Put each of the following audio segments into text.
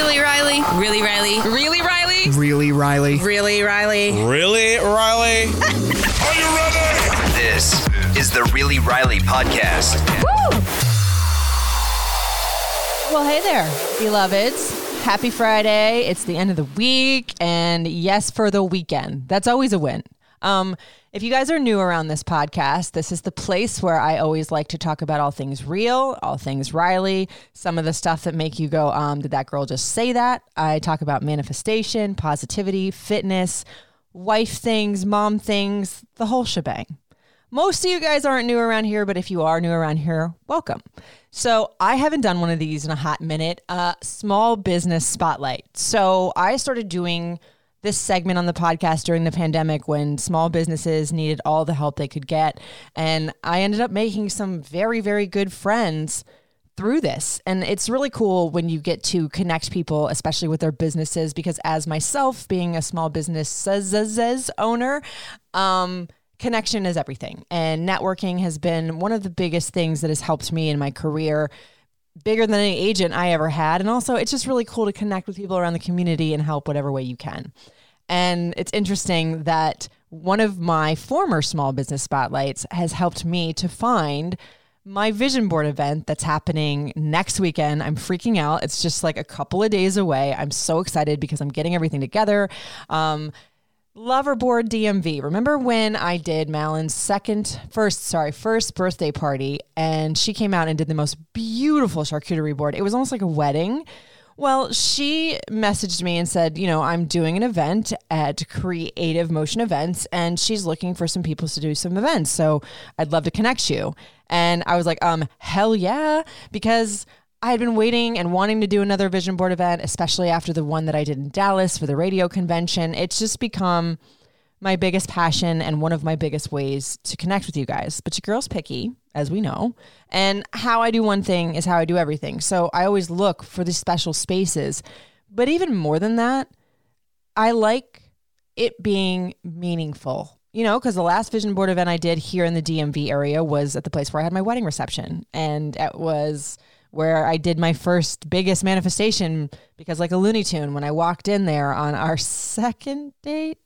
Really Riley. Really Riley. Really Riley. Really Riley. Really Riley. Really Riley. Are you ready? This is the Really Riley Podcast. Woo! Well, hey there, beloveds. Happy Friday. It's the end of the week, and yes, for the weekend. That's always a win. If you guys are new around this podcast, this is the place where I always like to talk about all things real, all things Riley, some of the stuff that make you go, did that girl just say that? I talk about manifestation, positivity, fitness, wife things, mom things, the whole shebang. Most of you guys aren't new around here, but if you are new around here, welcome. So I haven't done one of these in a hot minute, small business spotlight. So I started doing this segment on the podcast during the pandemic when small businesses needed all the help they could get. And I ended up making some very, very good friends through this. And it's really cool when you get to connect people, especially with their businesses, because as myself being a small business owner, connection is everything. And networking has been one of the biggest things that has helped me in my career, bigger than any agent I ever had. And also it's just really cool to connect with people around the community and help whatever way you can. And it's interesting that one of my former small business spotlights has helped me to find my vision board event that's happening next weekend. I'm freaking out. It's just like a couple of days away. I'm so excited because I'm getting everything together. Loverboard DMV. Remember when I did Malin's first birthday party, and she came out and did the most beautiful charcuterie board. It was almost like a wedding. Well, she messaged me and said, you know, I'm doing an event at Creative Motion Events, and she's looking for some people to do some events. So I'd love to connect you. And I was like, hell yeah, because I had been waiting and wanting to do another vision board event, especially after the one that I did in Dallas for the radio convention. It's just become my biggest passion and one of my biggest ways to connect with you guys. But your girl's picky, as we know. And how I do one thing is how I do everything. So I always look for these special spaces. But even more than that, I like it being meaningful. You know, because the last vision board event I did here in the DMV area was at the place where I had my wedding reception. And it was where I did my first biggest manifestation, because like a Looney Tune, when I walked in there on our third date.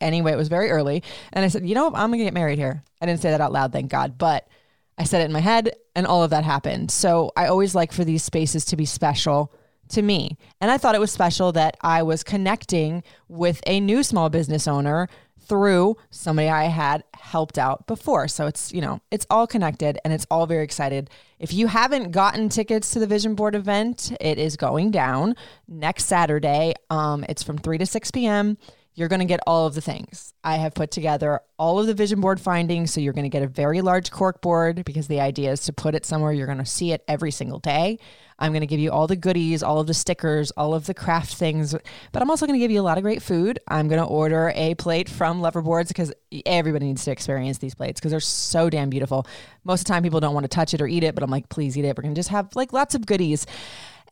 Anyway, it was very early. And I said, you know, I'm going to get married here. I didn't say that out loud, thank God. But I said it in my head, and all of that happened. So I always like for these spaces to be special to me. And I thought it was special that I was connecting with a new small business owner through somebody I had helped out before. So it's, you know, it's all connected, and it's all very excited. If you haven't gotten tickets to the vision board event, it is going down next Saturday. It's from 3 to 6 p.m. You're going to get all of the things. I have put together all of the vision board findings. So you're going to get a very large cork board, because the idea is to put it somewhere you're going to see it every single day. I'm going to give you all the goodies, all of the stickers, all of the craft things, but I'm also going to give you a lot of great food. I'm going to order a plate from Loverboards, because everybody needs to experience these plates, because they're so damn beautiful. Most of the time people don't want to touch it or eat it, but I'm like, please eat it. We're going to just have like lots of goodies.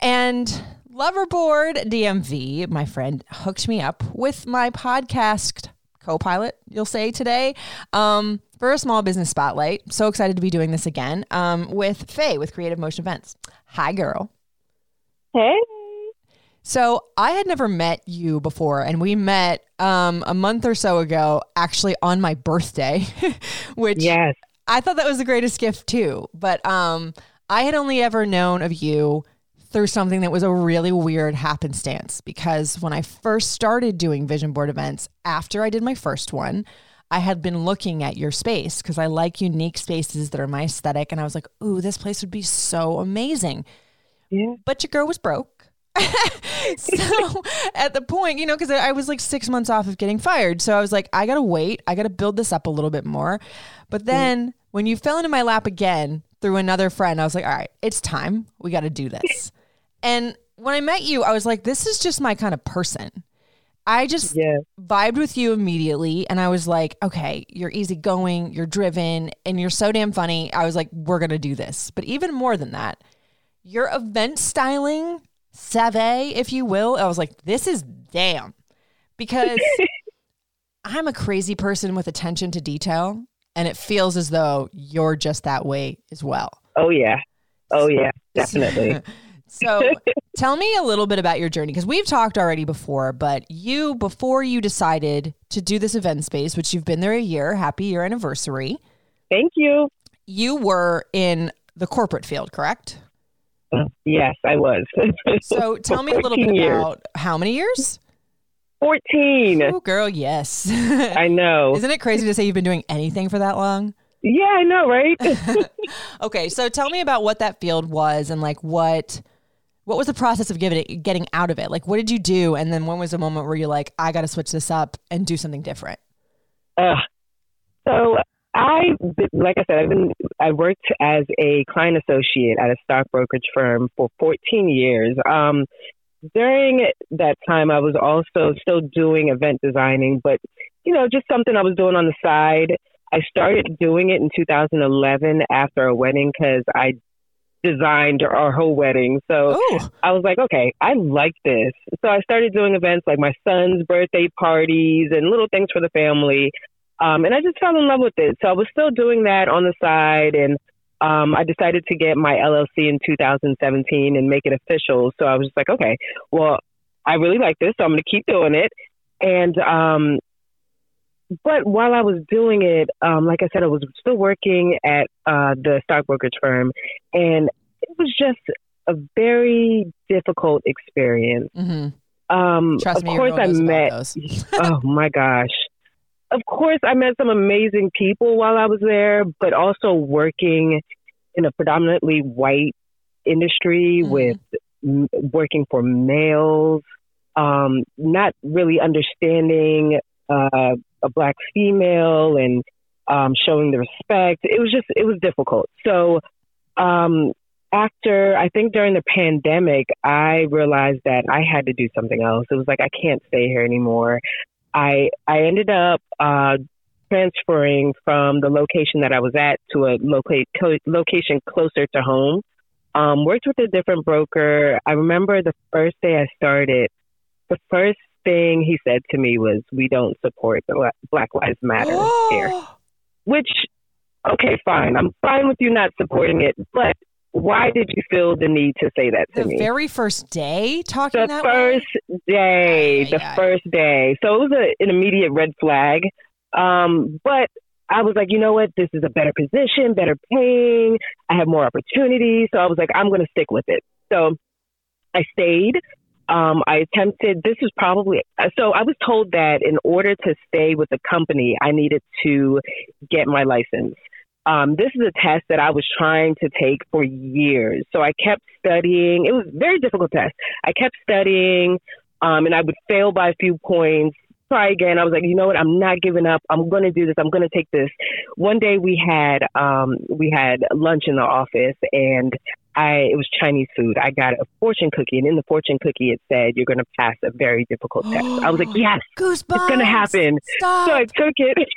And Loverboard DMV, my friend, hooked me up with my podcast co-pilot, you'll say today, for a small business spotlight. So excited to be doing this again with Faye with Creative Motion Events. Hi, girl. Hey. So I had never met you before, and we met a month or so ago, actually on my birthday, which yes. I thought that was the greatest gift too. But I had only ever known of you through something that was a really weird happenstance, because when I first started doing vision board events, after I did my first one, I had been looking at your space, because I like unique spaces that are my aesthetic. And I was like, ooh, this place would be so amazing. Yeah. But your girl was broke. So at the point, you know, because I was like 6 months off of getting fired. So I was like, I got to wait. I got to build this up a little bit more. But then when you fell into my lap again through another friend, I was like, all right, it's time. We got to do this. And when I met you, I was like, this is just my kind of person. I just vibed with you immediately. And I was like, okay, you're easygoing, you're driven, and you're so damn funny. I was like, we're going to do this. But even more than that, your event styling, savvy, if you will, I was like, this is damn. Because I'm a crazy person with attention to detail. And it feels as though you're just that way as well. Oh, yeah. Oh, yeah, definitely. So Tell me a little bit about your journey, because we've talked already before, but you, before you decided to do this event space, which you've been there a year, happy year anniversary. Thank you. You were in the corporate field, correct? Yes, I was. So tell me a little bit about how many years? 14. Oh, girl, yes. I know. Isn't it crazy to say you've been doing anything for that long? Yeah, I know, right? Okay, so tell me about what that field was and like what was the process of getting out of it? Like, what did you do? And then when was the moment where you're like, I got to switch this up and do something different? I worked as a client associate at a stock brokerage firm for 14 years. During that time, I was also still doing event designing, but, you know, just something I was doing on the side. I started doing it in 2011 after a wedding because I designed our whole wedding. So I was like, okay, I like this. So I started doing events like my son's birthday parties and little things for the family. And I just fell in love with it. So I was still doing that on the side. And I decided to get my LLC in 2017 and make it official. So I was just like, okay, well, I really like this, so I'm going to keep doing it. And but while I was doing it, like I said, I was still working at the stock brokerage firm, and it was just a very difficult experience. Mm-hmm. Trust me, you know those about those. Oh my gosh. Of course, I met some amazing people while I was there, but also working in a predominantly white industry with working for males, not really understanding a black female and showing the respect. It was difficult. So after, I think during the pandemic, I realized that I had to do something else. It was like, I can't stay here anymore. I ended up transferring from the location that I was at to a location closer to home. Worked with a different broker. I remember the first day I started, the first thing he said to me was, "We don't support the Black Lives Matter here." Which, okay, fine. I'm fine with you not supporting it, but why did you feel the need to say that to me? The very first day talking that way? The first day. So it was an immediate red flag. But I was like, you know what? This is a better position, better paying. I have more opportunities. So I was like, I'm going to stick with it. So I stayed. I attempted. This was probably... So I was told that in order to stay with the company, I needed to get my license. This is a test that I was trying to take for years. So I kept studying. It was a very difficult test. I kept studying, and I would fail by a few points. Try again. I was like, you know what? I'm not giving up. I'm going to do this. I'm going to take this. One day we had lunch in the office, and it was Chinese food. I got a fortune cookie, and in the fortune cookie, it said, "You're going to pass a very difficult test." I was like, yes, goosebumps. It's going to happen. Stop. So I took it.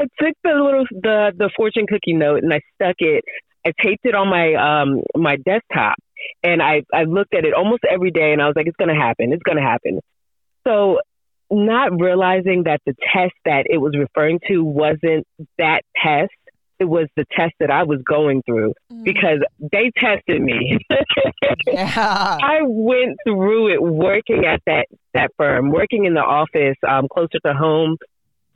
I took the fortune cookie note and I stuck it. I taped it on my my desktop, and I looked at it almost every day, and I was like, it's going to happen. It's going to happen. So not realizing that the test that it was referring to wasn't that test. It was the test that I was going through because they tested me. Yeah. I went through it working at that firm, working in the office closer to home,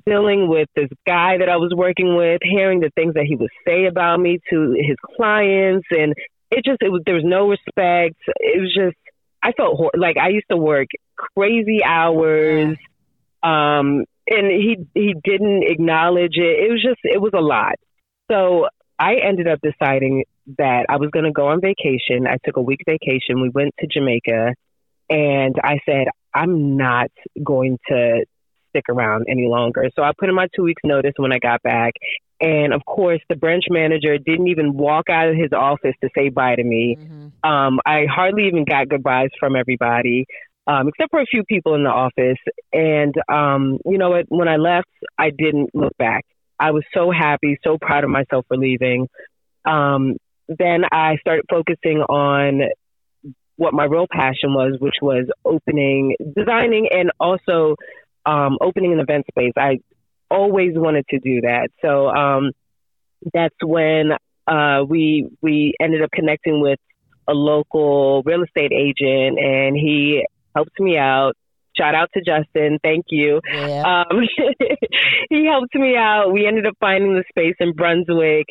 dealing with this guy that I was working with, hearing the things that he would say about me to his clients. And there was no respect. It was just, I felt like I used to work crazy hours. And he didn't acknowledge it. It was a lot. So I ended up deciding that I was going to go on vacation. I took a week vacation. We went to Jamaica, and I said, I'm not going to stick around any longer. So I put in my 2 weeks notice when I got back. And of course, the branch manager didn't even walk out of his office to say bye to me. Mm-hmm. I hardly even got goodbyes from everybody, except for a few people in the office. And you know what? When I left, I didn't look back. I was so happy, so proud of myself for leaving. Then I started focusing on what my real passion was, which was designing and also opening an event space. I always wanted to do that. So that's when we ended up connecting with a local real estate agent, and he helped me out. Shout out to Justin. Thank you. Yeah. He helped me out. We ended up finding the space in Brunswick,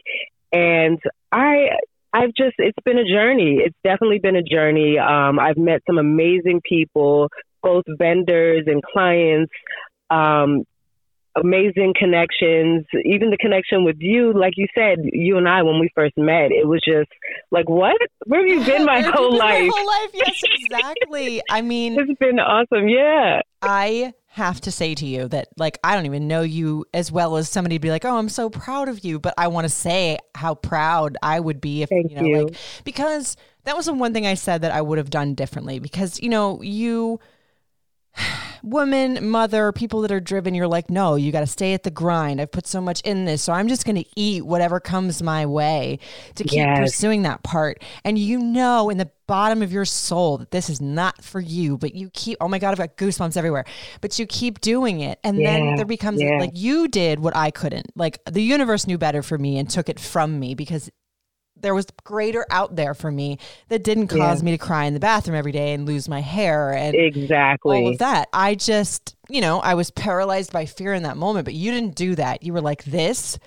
and I've just, it's been a journey. It's definitely been a journey. I've met some amazing people, both vendors and clients, amazing connections, even the connection with you. Like you said, you and I, when we first met, it was just like, what? Where have you been my whole life? My whole life, yes, exactly. I mean, it's been awesome. Yeah. I have to say to you that, like, I don't even know you as well as somebody be like, oh, I'm so proud of you. But I want to say how proud I would be if, you know, like, because that was the one thing I said that I would have done differently, because, you know, you woman, mother, people that are driven, you're like, no, you got to stay at the grind. I've put so much in this, so I'm just going to eat whatever comes my way to keep pursuing that part. And you know, in the bottom of your soul that this is not for you, but you keep, oh my God, I've got goosebumps everywhere, but you keep doing it. And then there becomes like, you did what I couldn't, like the universe knew better for me and took it from me, because there was greater out there for me that didn't cause me to cry in the bathroom every day and lose my hair and all of that. I just, you know, I was paralyzed by fear in that moment, but you didn't do that. You were like, this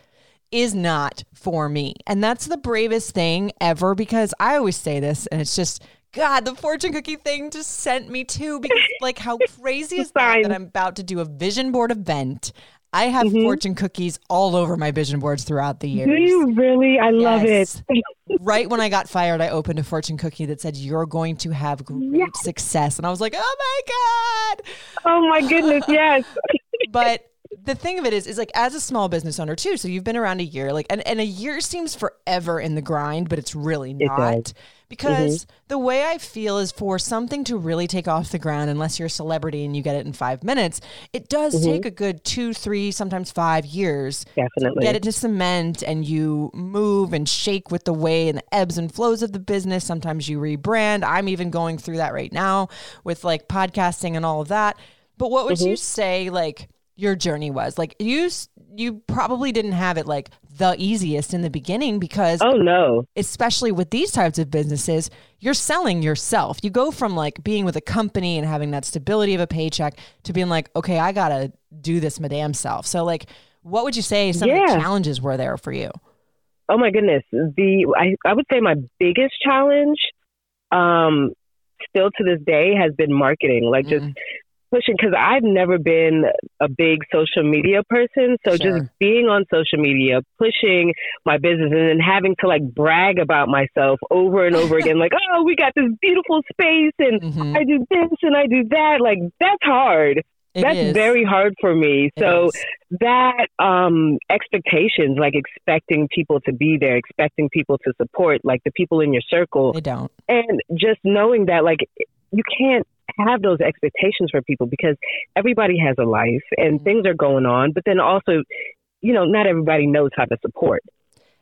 is not for me. And that's the bravest thing ever, because I always say this, and it's just, God, the fortune cookie thing just sent me to, because like, how crazy is that I'm about to do a vision board event. I have fortune cookies all over my vision boards throughout the years. Do you really? I love it. Right when I got fired, I opened a fortune cookie that said, you're going to have great success. And I was like, oh my God. Oh my goodness, yes. But the thing of it is like, as a small business owner too, so you've been around a year, like, and a year seems forever in the grind, but it's really not. It does. Because the way I feel is, for something to really take off the ground, unless you're a celebrity and you get it in 5 minutes, it does take a good 2, 3, sometimes 5 years to get it to cement, and you move and shake with the way and the ebbs and flows of the business. Sometimes you rebrand. I'm even going through that right now with like podcasting and all of that. But what would you say, like, your journey was like? You probably didn't have it like the easiest in the beginning, because especially with these types of businesses, you're selling yourself. You go from like being with a company and having that stability of a paycheck to being like, okay, I gotta do this my damn self. So like, what would you say some of the challenges were there for you? Oh my goodness. I would say my biggest challenge, still to this day, has been marketing. Like just pushing, because I've never been a big social media person. So just being on social media, pushing my business, and then having to like brag about myself over and over again, like, oh, we got this beautiful space, and I do this and I do that. Like, that's hard. That's very hard for me. So that expectations, like expecting people to be there, expecting people to support, like the people in your circle. They don't. And just knowing that, like, you can't have those expectations for people, because everybody has a life and things are going on, but then also, you know, not everybody knows how to support.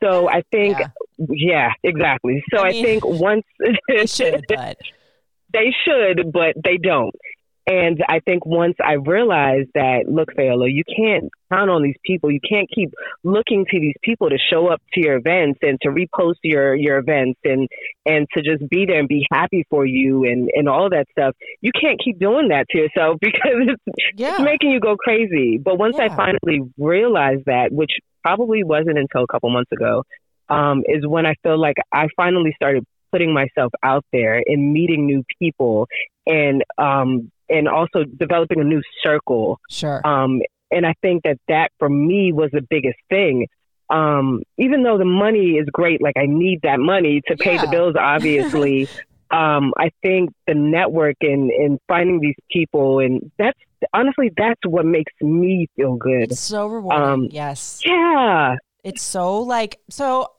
So I think, yeah exactly. So I mean, think once they should, but they don't. And I think once I realized that, look, Fayola, you can't count on these people. You can't keep looking to these people to show up to your events and to repost your events and to just be there and be happy for you and all that stuff. You can't keep doing that to yourself, because it's making you go crazy. But once I finally realized that, which probably wasn't until a couple months ago, is when I feel like I finally started putting myself out there and meeting new people and also developing a new circle. Sure. And I think that for me was the biggest thing. Even though the money is great, like I need that money to pay the bills, obviously. I think the network and finding these people, and that's honestly, that's what makes me feel good. It's so rewarding. Yes. Yeah. It's so like, so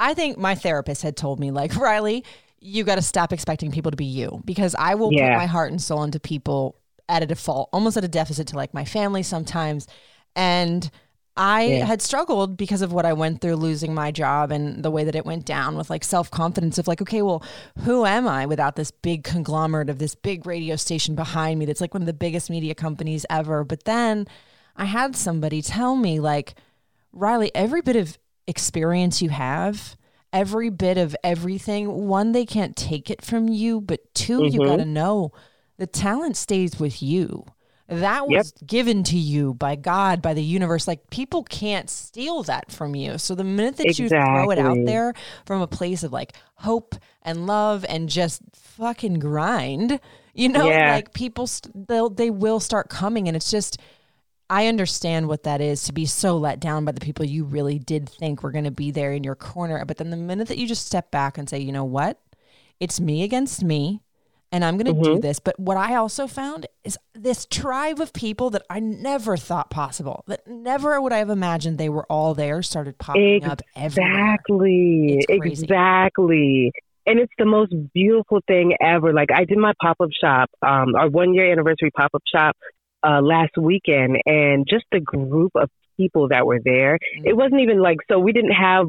I think my therapist had told me, like, Riley, you got to stop expecting people to be you, because I will put my heart and soul into people at a default, almost at a deficit to like my family sometimes. And I had struggled because of what I went through, losing my job and the way that it went down, with like self-confidence of like, okay, well, who am I without this big conglomerate of this big radio station behind me? That's like one of the biggest media companies ever. But then I had somebody tell me, like, Riley, every bit of experience you have every bit of everything. One, they can't take it from you, but two, you got to know the talent stays with you. That was given to you by God, by the universe. Like, people can't steal that from you. So the minute that you throw it out there from a place of like hope and love and just fucking grind, you know, like people, they will start coming. And it's just, I understand what that is, to be so let down by the people you really did think were going to be there in your corner. But then the minute that you just step back and say, you know what, it's me against me. And I'm going to do this. But what I also found is this tribe of people that I never thought possible, that never would I have imagined they were all there, started popping up everywhere. Exactly. And it's the most beautiful thing ever. Like, I did my pop-up shop, our 1-year anniversary pop-up shop last weekend. And just the group of people that were there, it wasn't even like, so we didn't have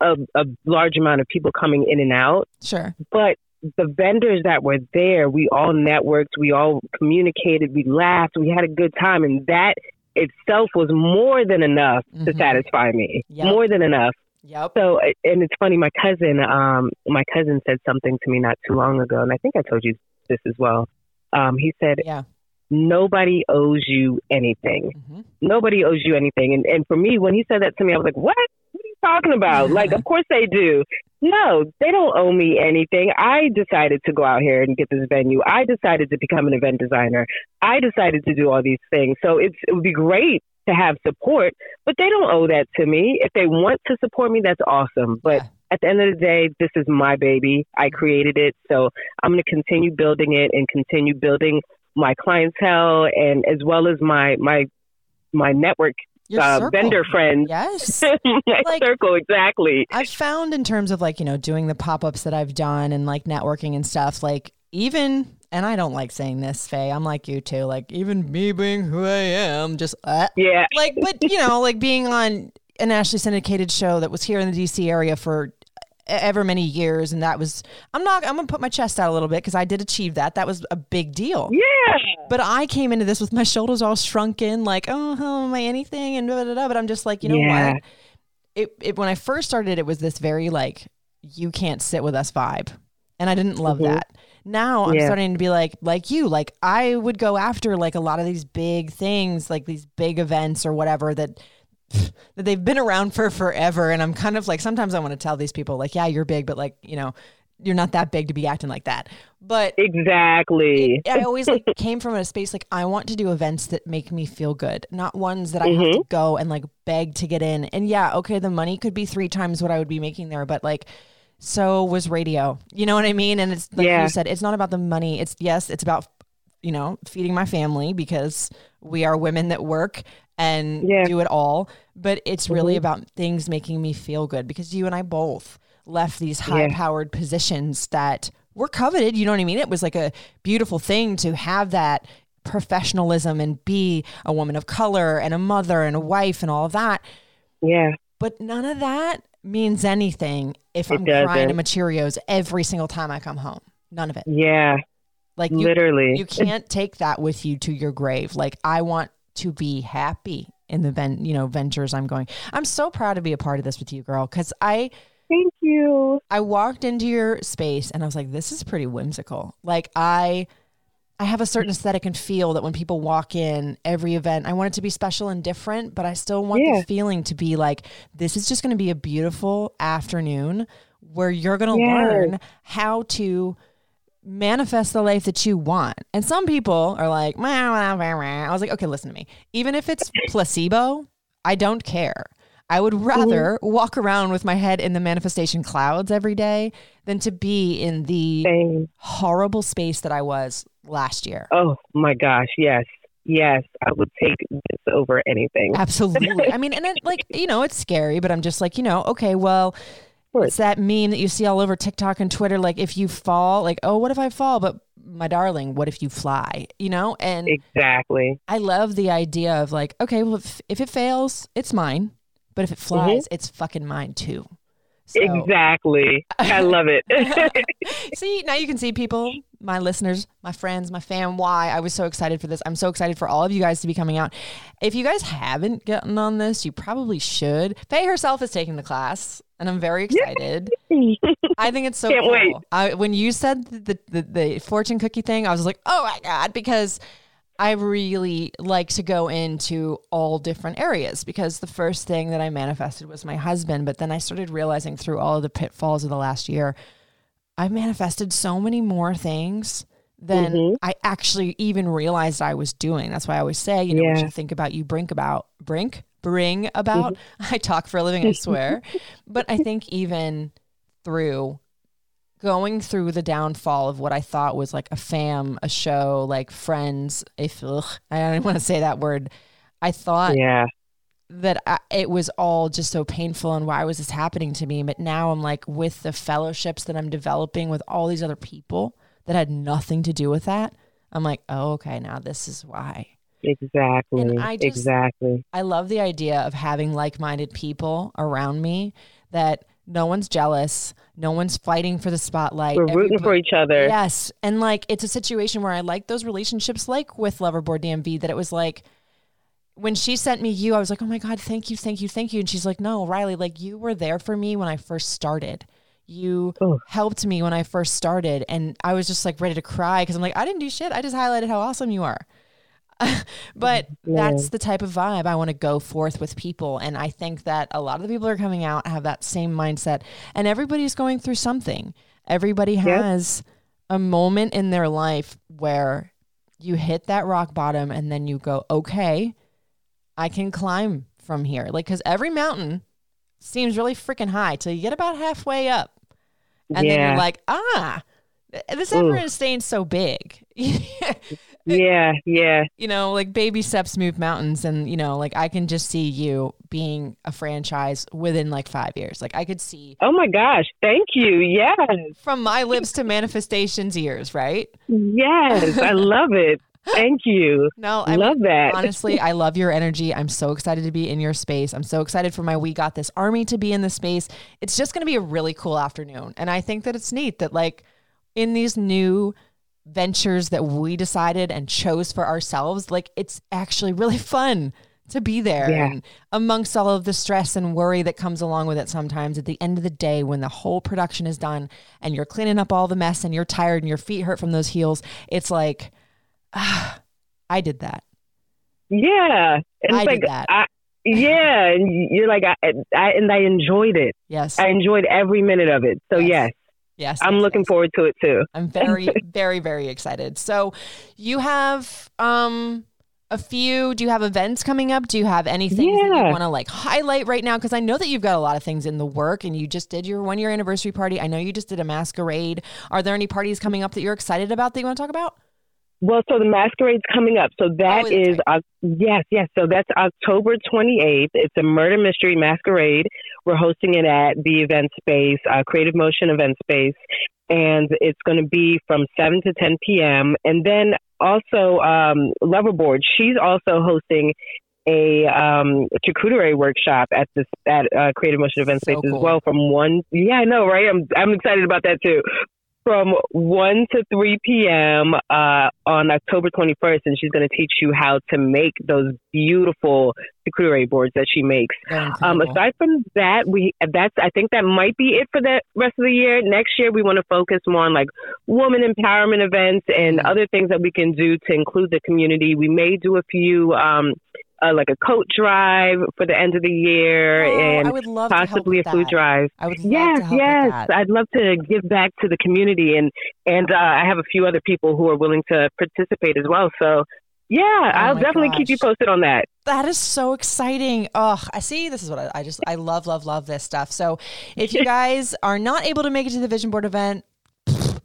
a large amount of people coming in and out. Sure. But the vendors that were there, we all networked, we all communicated, we laughed, we had a good time. And that itself was more than enough to satisfy me, more than enough. So, and it's funny, my cousin said something to me not too long ago. And I think I told you this as well. He said, nobody owes you anything. Nobody owes you anything. And for me, when he said that to me, I was like, what? Talking about? Like, of course they do. No, they don't owe me anything. I decided to go out here and get this venue. I decided to become an event designer. I decided to do all these things. So it would be great to have support, but they don't owe that to me. If they want to support me, that's awesome. But at the end of the day, this is my baby. I created it. So I'm going to continue building it and continue building my clientele, and as well as my network. Vendor friends. Yes. Like, circle, exactly. I've found, in terms of like, you know, doing the pop-ups that I've done and like networking and stuff, like even, and I don't like saying this, Faye, I'm like you too, like even me being who I am, just, like, but you know, like being on a nationally syndicated show that was here in the DC area for ever many years. And that was, I'm going to put my chest out a little bit, 'cause I did achieve that. That was a big deal. Yeah. But I came into this with my shoulders all shrunk in, like, oh, am I anything? And blah, blah, blah. But I'm just like, you know what? It when I first started, it was this very like, you can't sit with us vibe. And I didn't love that. Now I'm starting to be like you, like I would go after like a lot of these big things, like these big events or whatever that they've been around for forever. And I'm kind of like, sometimes I want to tell these people like, yeah, you're big, but like, you know, you're not that big to be acting like that. But exactly. I always like came from a space like, I want to do events that make me feel good, not ones that I have to go and like beg to get in. And yeah, okay, the money could be 3 times what I would be making there, but like, so was radio. You know what I mean? And it's like you said, it's not about the money. It's it's about, you know, feeding my family, because we are women that work and do it all. But it's really about things making me feel good, because you and I both left these high-powered positions that were coveted. You know what I mean? It was like a beautiful thing to have that professionalism and be a woman of color and a mother and a wife and all of that. Yeah. But none of that means anything if I'm crying to my Cheerios every single time I come home. None of it. Yeah. Like literally, you can't take that with you to your grave. Like, I want to be happy in the ventures I'm going. I'm so proud to be a part of this with you, girl, because thank you. I walked into your space and I was like, this is pretty whimsical. Like I have a certain aesthetic and feel that when people walk in every event, I want it to be special and different, but I still want the feeling to be like, this is just going to be a beautiful afternoon where you're going to learn how to manifest the life that you want. And some people are like, wah, wah, wah, wah. I was like, okay, listen to me. Even if it's placebo, I don't care. I would rather walk around with my head in the manifestation clouds every day than to be in the horrible space that I was last year. Oh my gosh. Yes. Yes. I would take this over anything. Absolutely. I mean, and it, like, you know, it's scary, but I'm just like, you know, okay, well, it's that meme that you see all over TikTok and Twitter. Like, if you fall, like, oh, what if I fall? But my darling, what if you fly, you know? And exactly. I love the idea of like, okay, well, if it fails, it's mine. But if it flies, it's fucking mine too. So. Exactly. I love it. See, now you can see, people, my listeners, my friends, my fam, why I was so excited for this. I'm so excited for all of you guys to be coming out. If you guys haven't gotten on this, you probably should. Faye herself is taking the class, and I'm very excited. I think it's so Can't cool. Wait. When you said the fortune cookie thing, I was like, oh my God, because I really like to go into all different areas, because the first thing that I manifested was my husband. But then I started realizing through all of the pitfalls of the last year, I manifested so many more things than I actually even realized I was doing. That's why I always say, you know, what you think about, you bring about. I talk for a living, I swear. But I think even through going through the downfall of what I thought was like a fam, a show, like Friends, I don't even want to say that word. I thought that it was all just so painful, and why was this happening to me? But now I'm like, with the fellowships that I'm developing with all these other people that had nothing to do with that, I'm like, oh, okay, now this is why. Exactly. And I love the idea of having like-minded people around me, that no one's jealous. No one's fighting for the spotlight. We're rooting for each other. Yes. And like, it's a situation where I like those relationships, like with Loverboard DMV, that it was like, when she sent me you, I was like, oh my God, thank you, thank you, thank you. And she's like, no, Riley, like, you were there for me when I first started. You helped me when I first started. And I was just like ready to cry, because I'm like, I didn't do shit. I just highlighted how awesome you are. But that's the type of vibe I want to go forth with people. And I think that a lot of the people who are coming out have that same mindset, and everybody's going through something. Everybody has a moment in their life where you hit that rock bottom, and then you go, okay, I can climb from here. Like, cause every mountain seems really freaking high till you get about halfway up, and then you're like, this Everest ain't so big. Yeah. You know, like, baby steps move mountains. And, you know, like, I can just see you being a franchise within like 5 years. Like, I could see. Oh my gosh. Thank you. Yes. From my lips to manifestation's ears, right? Yes. I love it. Thank you. No, I love that. Honestly, I love your energy. I'm so excited to be in your space. I'm so excited for my We Got This Army to be in the space. It's just going to be a really cool afternoon. And I think that it's neat that, like, in these new ventures that we decided and chose for ourselves, like, it's actually really fun to be there and amongst all of the stress and worry that comes along with it. Sometimes at the end of the day, when the whole production is done and you're cleaning up all the mess and you're tired and your feet hurt from those heels, it's like, I did that. Yeah. It's I like, did that. Yeah. And you're like, I enjoyed it. Yes. I enjoyed every minute of it. So yes. Yes. I'm looking forward to it too. I'm very, very, very excited. So you have do you have events coming up? Do you have anything that you want to like highlight right now? Because I know that you've got a lot of things in the work, and you just did your 1-year anniversary party. I know you just did a masquerade. Are there any parties coming up that you're excited about that you want to talk about? Well, so the masquerade's coming up. So that is, right. Yes. So that's October 28th. It's a murder mystery masquerade. We're hosting it at the event space, Creative Motion Event Space. And it's going to be from 7 to 10 p.m. And then also Loverboard, she's also hosting a charcuterie workshop at Creative Motion Event Space as well from 1. Yeah, I know, right? I'm excited about that too. From 1 to 3 p.m. On October 21st, and she's going to teach you how to make those beautiful charcuterie boards that she makes. Aside from that, I think that might be it for the rest of the year. Next year, we want to focus more on like woman empowerment events and other things that we can do to include the community. We may do a few like a coat drive for the end of the year, and possibly a food drive. I would love to help with that. I'd love to give back to the community, and I have a few other people who are willing to participate as well. So, I'll definitely keep you posted on that. That is so exciting. Oh, I see. This is what I love, love, love this stuff. So if you guys are not able to make it to the Vision Board event,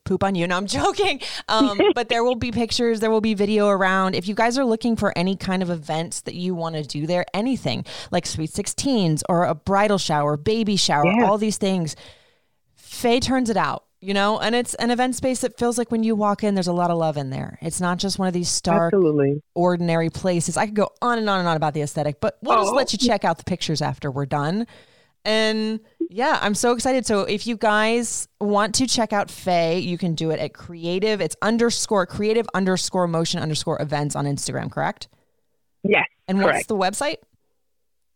poop on you. No, I'm joking. But there will be pictures. There will be video around. If you guys are looking for any kind of events that you want to do there, anything like Sweet 16s or a bridal shower, baby shower, all these things, Faye turns it out, you know, and it's an event space that feels like when you walk in, there's a lot of love in there. It's not just one of these stark, ordinary places. I could go on and on and on about the aesthetic, but we'll just let you check out the pictures after we're done. And yeah, I'm so excited. So if you guys want to check out Faye, you can do it at creative. It's _creative_motion_events on Instagram, correct? Yes. And what's the website?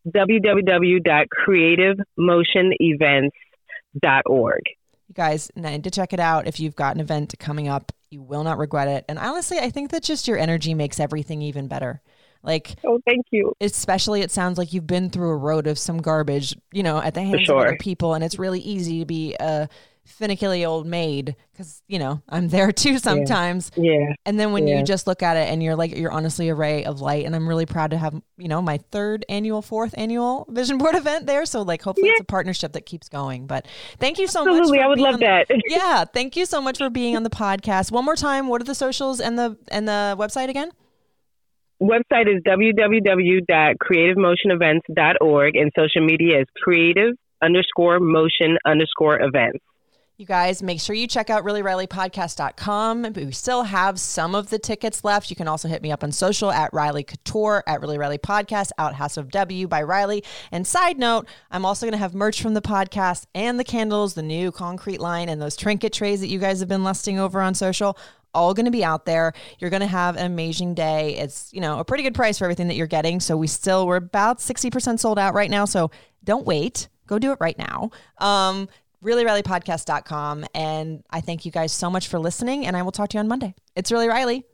www.creativemotionevents.org. You guys need to check it out. If you've got an event coming up, you will not regret it. And honestly, I think that just your energy makes everything even better. Like, oh, thank you. Especially, it sounds like you've been through a road of some garbage, you know, at the hands of other people. And it's really easy to be a finicky old maid because, you know, I'm there too sometimes. Yeah. And then when you just look at it and you're like, you're honestly a ray of light. And I'm really proud to have, you know, my fourth annual vision board event there. So like, hopefully it's a partnership that keeps going. But thank you so much. Absolutely. I would love that. Yeah. Thank you so much for being on the podcast. One more time, what are the socials and the website again? Website is www.creativemotionevents.org, and social media is creative_motion_events. You guys, make sure you check out reallyrileypodcast.com. We still have some of the tickets left. You can also hit me up on social at Riley Couture, at Really Riley Podcast, Outhouse of W by Riley. And side note, I'm also going to have merch from the podcast and the candles, the new concrete line, and those trinket trays that you guys have been lusting over on social. All going to be out there. You're going to have an amazing day. It's, you know, a pretty good price for everything that you're getting. So we're about 60% sold out right now. So don't wait. Go do it right now. reallyrileypodcast.com. And I thank you guys so much for listening, and I will talk to you on Monday. It's Really Riley.